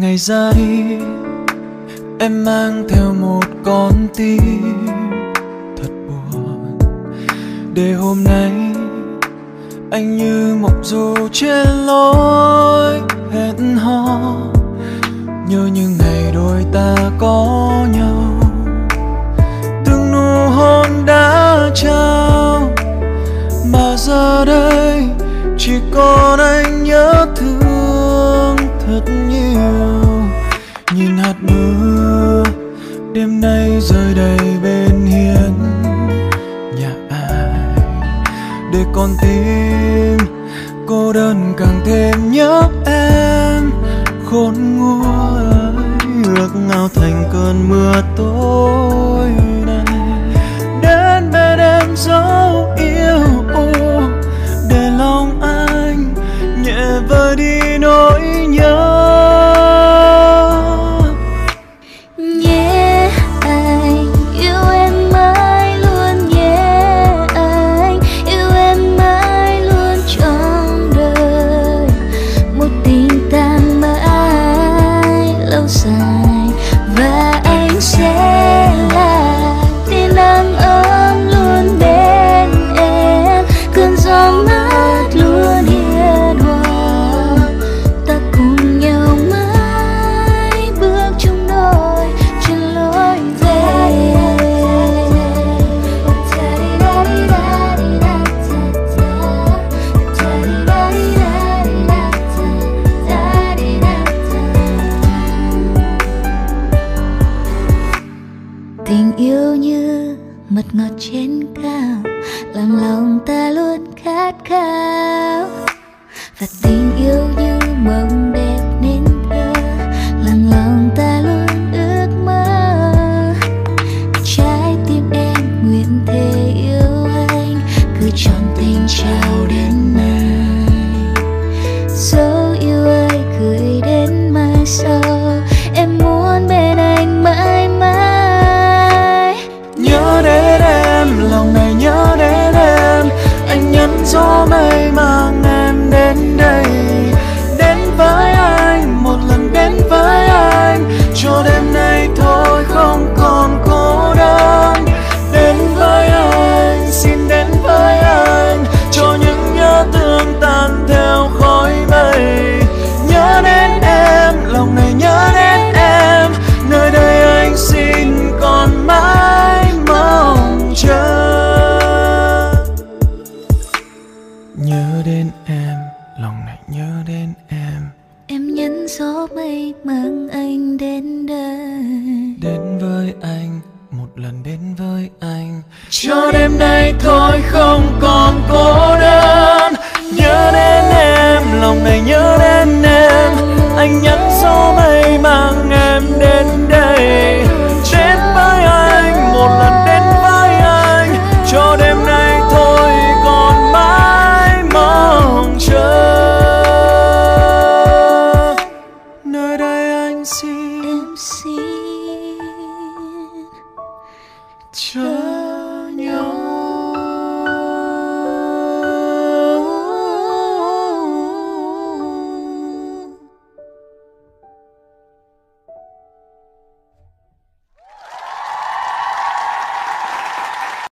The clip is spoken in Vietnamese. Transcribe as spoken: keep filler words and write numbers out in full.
Ngày ra đi em mang theo một con tim thật buồn, để hôm nay anh như mộng du trên lối hẹn hò. Nhớ những ngày đôi ta có nhau, từng nụ hôn đã trao, mà giờ đây chỉ còn anh nhớ thương thật nhiều. Nhìn hạt mưa đêm nay rơi đầy bên hiên nhà ai, để con tim cô đơn càng thêm nhớ em khôn nguôi, ước ngao thành cơn mưa tối nay đến bên em dấu yêu u, để lòng anh nhẹ vơi đi nỗi nhớ. Cho nhau